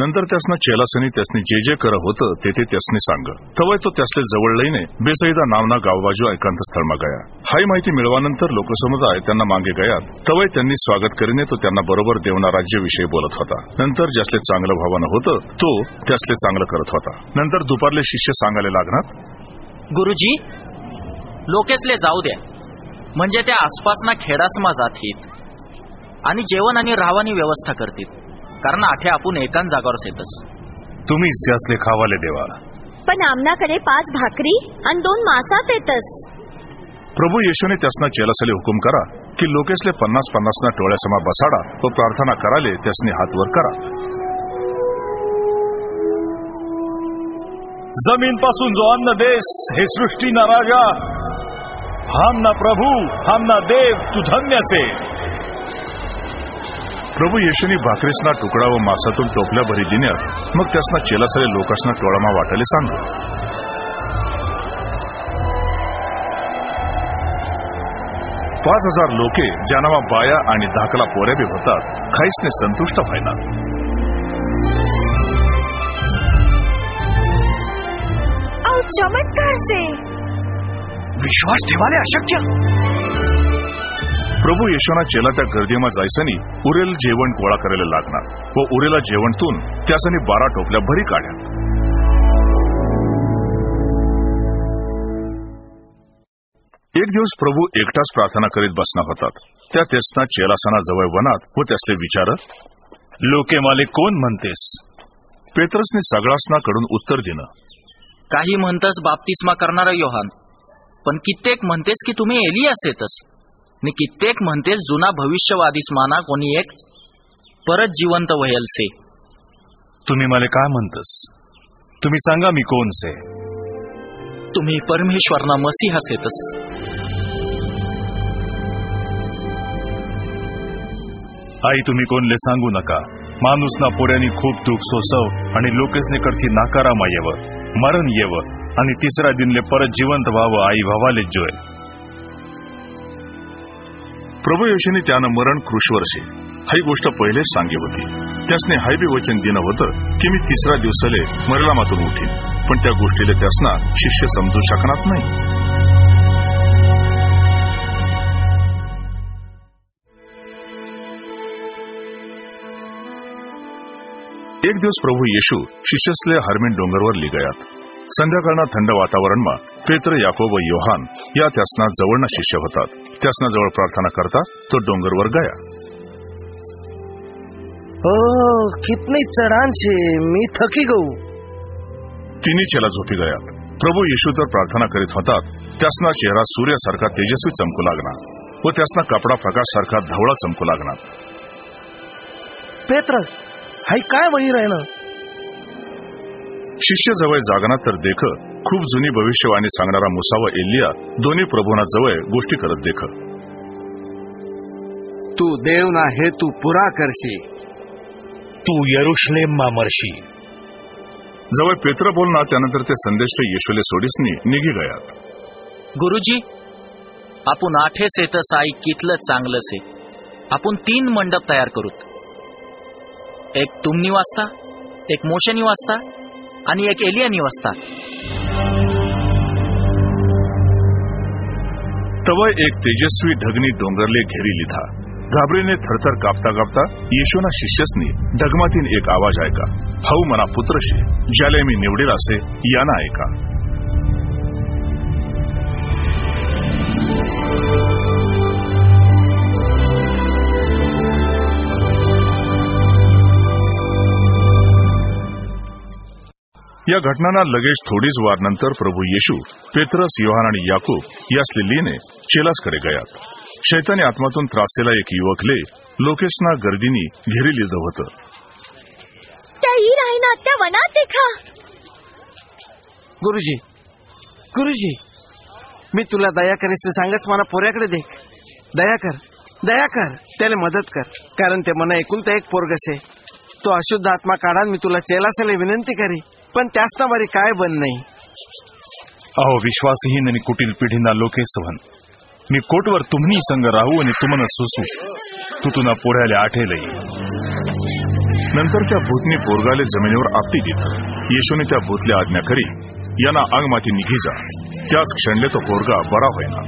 नंतर त्यासना चेलासनी त्यासनी जे जे कर होतं ते ते त्यासनी सांग। तवय तो त्यासले जवळ लईने बेसईदा नामना गावबाजू एकांत स्थळमा गया। हाई माहिती मिळवानंतर लोकसमुदाय त्यांना मागे गया। तवय त्यांनी स्वागत करीने तो त्यांना बरोबर देवना राज्याविषयी बोलत होता। नंतर ज्यासले चांगलं भावानं होतं तो त्यासले चांगलं करत होता। नंतर दुपारले शिष्य सांगायला लागणार, गुरुजी लोकेसले जाऊ द्या, म्हणजे त्या आसपासना खेडासमा जातीत आणि जेवण आणि राहवानी व्यवस्था करतील, कारण आठे आपण एकाच जागावर येतस। तुम्हीच त्यासले खावाले देवा। पण आमनाकडे पाच भाकरी आणि दोन मासास येतस। प्रभू येशूने त्यासना चेलासले हुकुम करा, की लोकेसले पन्नास पन्नासना टोळ्यासमा बसाडा तो प्रार्थना कराले त्यासनी हात वर करा। जमीन पासून जो अन्न देश हे सृष्टी ना राजा, हम ना प्रभु हम ना देव तू धन्य से। प्रभु येशूनी भाकरीसना तुकडा व मासातून टोपल्या भरी दिन्यात मग त्यासना चेलासले लोकासना टोळामा वाटाले सांगले। पाच हजार लोके ज्यानामा बाया आणि धाकला पोरे भी होतात खाईसने संतुष्ट व्हायना। चमत्कार से विश्वास ठेवाले अशक्य। प्रभु येशूना चेला त्या गर्दीमा जायसनी उरेल जेवण गोळा करायला लागणार व उरेला जेवणतून त्यासनी बारा टोपल्या भरी काढ्या। एक दिवस प्रभु एकटाच प्रार्थना करीत बसना होतात त्या तेसना चेलासना जवळ वनात व त्यासले विचार, लोके माले कोण म्हणतेस? पेत्रसने सगळासना कडून उत्तर दिलं, काही म्हणतस बाप्तिस्मा करणारा योहान, पण कित्येक म्हणतेस की तुम्ही एलिया असेतस, आणि कित्येक म्हणतेस जुना भविष्यवादीस्माना कोणी एक परत जिवंत व्हायलसे। तुम्ही माले काय म्हणतस? तुम्ही सांगा मी कोण से? तुम्ही परमेश्वरना मसीहा सेतस। आई तुम्ही कोणले सांगू नका, माणूसना पोऱ्यानी खूप दुःख सोसव आणि लोकेसने करती नाकारामा येव, मरण येव आणि तिसरा दिनले परत जिवंत व्हावं आई व्हावाले जोय। प्रभू येशूने त्यानं मरण क्रूशवरशी हाई गोष्ट पहिले सांगी होती, त्यासने हाय बी वचन दिलं होतं की मी तिसरा दिवसाले मरलामातून उठीन, पण त्या गोष्टीला त्यासना शिष्य समजू शकणार नाही। एक दिवस प्रभु येशू शिष्यसले हरमीन डोंगरवर लिगयात। संध्याकाळना थंड वातावरणमा पेत्र, याकोब व योहान या त्यासना जवळना शिष्य होतात, त्यासना जवळ प्रार्थना करता तो डोंगरवर गया। ओ कितनी चढ़ान छे, मी थकी गऊ। तिन्ही चेला झोपी गयात। प्रभु येशू तर प्रार्थना करीत होतात, त्यासना चेहरा सूर्यासारखा तेजस्वी चमकू लागला व त्यासना कपडा प्रकाश सारखा धवळा चमकू लागला। पेत्रस हाई काय वही रहना? शिष्य जवळ जागना तर देख, खूप जुनी भविष्यवाणी सांगणारा मुसा व एलिया दोन्ही प्रभूना जवळ गोष्टी करत देख। तू देवना हेतू पुरा करशी, तू यरुशलेममा मरशी। जवळ पेत्र बोलना त्यानंतर ते संदेष्ट येशूले सोडीसनी निघी गयात। गुरुजी आपण आठे सेतस आई कितलं चांगलं से, आपण तीन मंडप तयार करूत, एक तुम निवासता, एक मोशे निवासता आणि एक एलिया निवासता। तवा एक तेजस्वी ढगनी डोंगरले घेरी लिधा। घाबरीने थरथर कापता कापता येशूना शिष्यसनी ढगमातीन एक आवाज ऐका, हाऊ मना पुत्रशे ज्याले मी निवडेल असे याना ऐका। या घटनांना लगेच थोडीच वारनंतर प्रभू येशू पेत्रस, योहान आणि याकूब यासले लीने चेलासकडे गयात। शैतानी आत्मातून त्रासलेला एक युवकले लोकेसना गर्दीनी घेरी लिहिलं होतं। गुरुजी गुरुजी मी तुला दया करेसे सांगस, मला पोऱ्याकडे देख, दया कर दया कर, त्याला मदत कर, कारण ते मना एकूण ते एक पोरगसे। तो अशुद्ध आत्मा काढान मी तुला चेलासले विनंती करी, पण त्यासना मारी काय बन नाही। अहो विश्वासहीन आणि कुटील पिढींना लोकेसवन मी कोटवर तुम्ही संग राहू आणि तुम्हाला सोसू, तू तुना पोऱ्याले आठेल। नंतर त्या भूतने पोरगाले जमिनीवर आपटी दिली। येशूने त्या भूतले आज्ञा करी, यांना अंगमाती निघी जा। त्याच क्षणले तो पोरगा बरा होईना।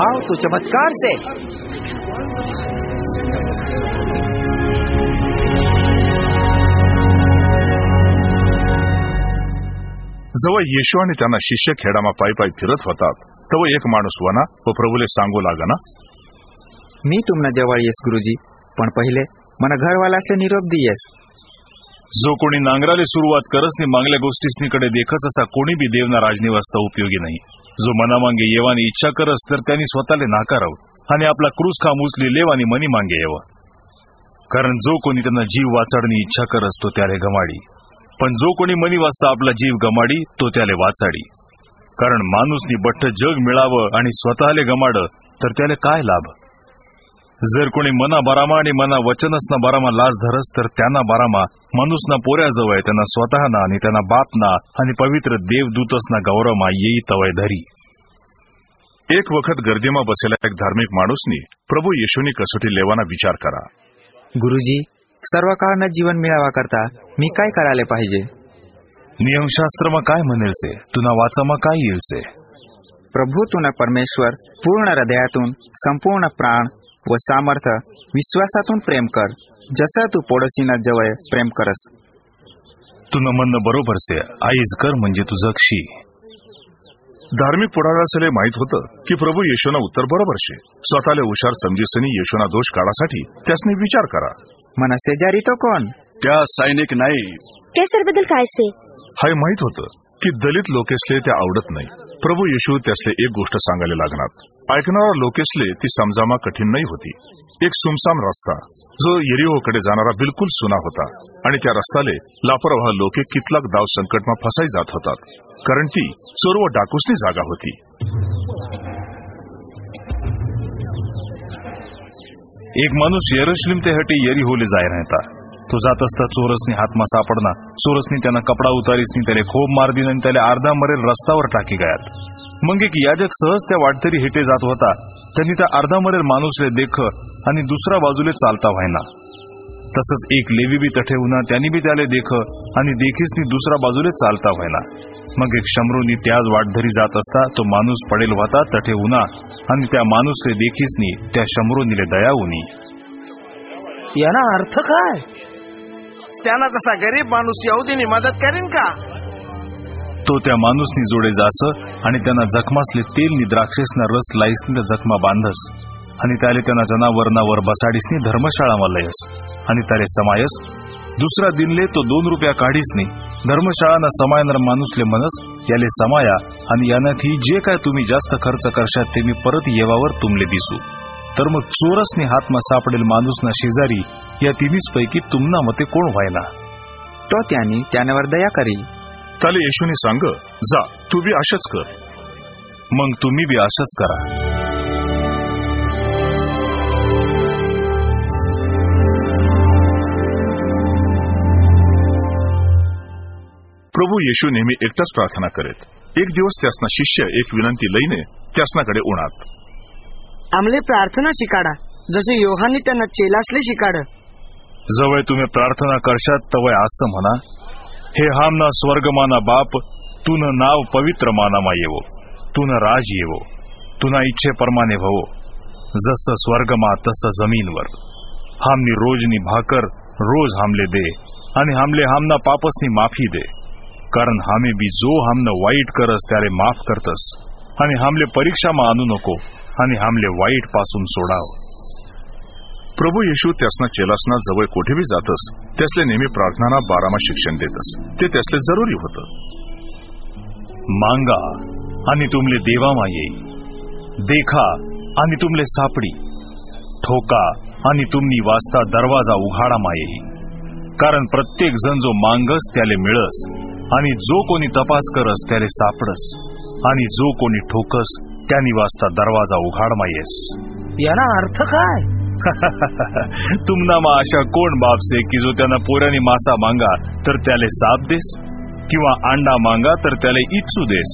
हाव तो चमत्कार से। जेव्हा येशू आणि त्यांना शिष्य खेडामा पायी पायी फिरत होतात तेव्हा एक माणूस वना व प्रभूले सांगू लागना, मी तुम्हाला जवळ येस गुरुजी, पण पहिले मना घरवालासले निरोप दियस। जो कोणी नांगराले सुरुवात करसनी मांगल्या गोष्टीसनी कडे देखस असा कोणी बी देवना राजनिवासता उपयोगी नाही। जो मनामांगे येवानी इच्छा करस तर त्यांनी स्वतःले नाकारावं आणि आपला क्रूस खाम उचली लेवानी मनी मांगे येवा। कारण जो कोणी त्यांना जीव वाचाडनी इच्छा करस तो त्याले गमाडी, पण जो कोणी मनी वाचता आपला जीव गमाडी तो त्याले वाचाडी। कारण माणूसनी बठ्ठ जग मिळावं आणि स्वतःले गमाड तर त्याले काय लाभ। जर कोणी मना बारामा आणि मना वचनसना बारामा लाज धरस तर त्यांना बारामा माणूसना पोऱ्या जवळ त्यांना स्वतःना आणि त्यांना बापना आणि पवित्र देवदूतसना गौरवमा येई तवय धरी। एक वखत गर्दीमा बसेला एक धार्मिक माणूसनी प्रभू येशूनी कसोटी लेवाना विचार करा, गुरुजी सर्व काळना जीवन मिळावा करता मी काय करायला पाहिजे? नियमशास्त्रमा काय म्हणेलसे, तुना वाचामा काय येलसे? प्रभू तुना परमेश्वर पूर्ण हृदयातून संपूर्ण प्राण व सामर्थ्य विश्वासातून प्रेम कर, जसा तू पडोसीना जवळ प्रेम करस। तुन मन बरोबर से आईज कर म्हणजे तू जगशी। धार्मिक पुढाऱ्यासले माहित होतं की प्रभू येशूना उत्तर बरोबर शे। स्वतःले हुशार समजीसनी येशूना दोष काढासाठी त्यासनी विचार करा, मना शेजारी तो कोण? त्या सैनिक नाही त्या सर्वबद्दल काय से हाय। माहित होतं की दलित लोकेसले त्या आवडत नाही। प्रभू येशू त्यासले एक गोष्ट सांगायला लागणार, ऐकणारा लोकेसले ती समजामा कठीण नाही होती। एक सुमसाम रस्ता जो येरिहोकडे जाणारा बिलकुल सुना होता आणि त्या रस्त्याले लापरवाह लोके कितलाक दाव संकटमा फसाई जात होतात, कारण ती चोर व डाकूसनी जागा होती। एक माणूस येरुशलेम ते हटी येरिहोले जाय राहता। तो जात असता चोरसनी हातमा सापडना, चोरसनी त्यांना कपडा उतारीसनी त्याला खूप मार दिला आणि त्याला अर्धा मरेल रस्त्यावर टाकी गयात। मग एक याजक सहज त्या वाटतरी हेटे जात होता, त्यांनी त्या अर्धा मरेल माणूसले देख आणि दुसऱ्या बाजूला चालता व्हायना। तसंच एक लेवी बी तठे होणार, त्यांनी बी त्याला देख आणि देखीसनी दुसऱ्या बाजूला चालता व्हायना। मग एक शंभरूनी त्याज वाटधरी जात असता तो माणूस पडेल होता तठे उना आणि त्या माणूसले देखीसनी त्या शंभरूनीले दया उनी। याना अर्थ काय? त्यांना तसा गरीब माणूस यहुदीनी मदत करीन का? तो त्या माणूसनी जोडे जास आणि त्यांना जखमासले तेलनी द्राक्षेसना रस लाईसनी त्या जखमा बांधस आणि त्याले त्यांना जनावरणावर बसाडीसनी धर्मशाळामा लयस आणि त्याले समायस। दुसरा दिनले तो दोन रुपया काढीसनी धर्मशाळाना समायणार माणूसले मनस, याले समाया आणि यानाथी जे काय तुम्ही जास्त खर्च करशात ते मी परत येवावर तुमले दिसू। तर मग चोरसनी हातमा सापडेल माणूसना शेजारी या तिन्हीस पैकी तुमना मते कोण व्हायना? तो त्यांनी त्यावर दया करी। ताले येशूने सांग, जा तू बी अशाच कर। मग तुम्ही बी अशाच करा। प्रभू येशू नेहमी एकटाच प्रार्थना करीत। एक दिवस त्यासना शिष्य एक विनंती लईने त्यासनाकडे उणात, आमले प्रार्थना शिकाडा जसे योहानने त्यांना चेलासले शिकाड। जवळ तुम्ही प्रार्थना करशात तवय असं म्हणा, हे हामना स्वर्गमाना बाप, तुन नाव पवित्र मानामा येवो, तुन राज येवो, तुना इच्छे परमाने भवो, जस स्वर्गमा तस जमीनवर। हामनी रोजनी भाकर रोज हामले दे आणि हामले हामना पापसनी माफी दे, कारण हामे बी जो हामनं वाईट करस त्याले माफ करतस, आणि हामले परीक्षामा आणू नको आणि हामले वाईट पासून सोडाव। प्रभू येशू त्यासना चेलासना जवळ कोठे बी जातस त्यासले नेहमी प्रार्थनाना बारामा शिक्षण देतस, ते त्यासले जरुरी होतं। मांगा आणि तुमले देवामा येई, देखा आणि तुमले सापडी, ठोका आणि तुमनी वास्ता दरवाजा उघाडामा येई। कारण प्रत्येक जण जो मांगस त्याले मिळस, आणि जो कोणी तपास करस त्याले सापडस, आणि जो कोणी ठोकस त्यानी वास्ता दरवाजा उघाडमा येस। याना अर्थ काय? तुमनामा अशा कोण बापसे की जो त्यांना पोऱ्यानी मासा मांगा तर त्याले साप देस, किंवा अंडा मांगा तर त्याले इच्चू देस?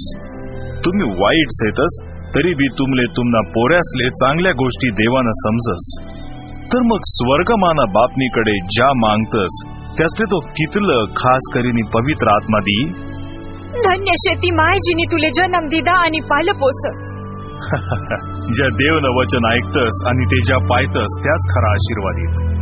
तुम्ही वाईट सेतस तरी बी तुमले तुमना पोऱ्यासले चांगल्या गोष्टी देवानं समजस। तर मग स्वर्गमाना बापनीकडे ज्या मागतस त्यासले तो कितलं खास करीनी पवित्र आत्मा दी। धन्य शेती माय जिनी तुले जन्म दिदा आणि पाल पोस। ज्या देवनं वचन ऐकतस आणि ते ज्या पायतस त्याच खरा आशीर्वादित।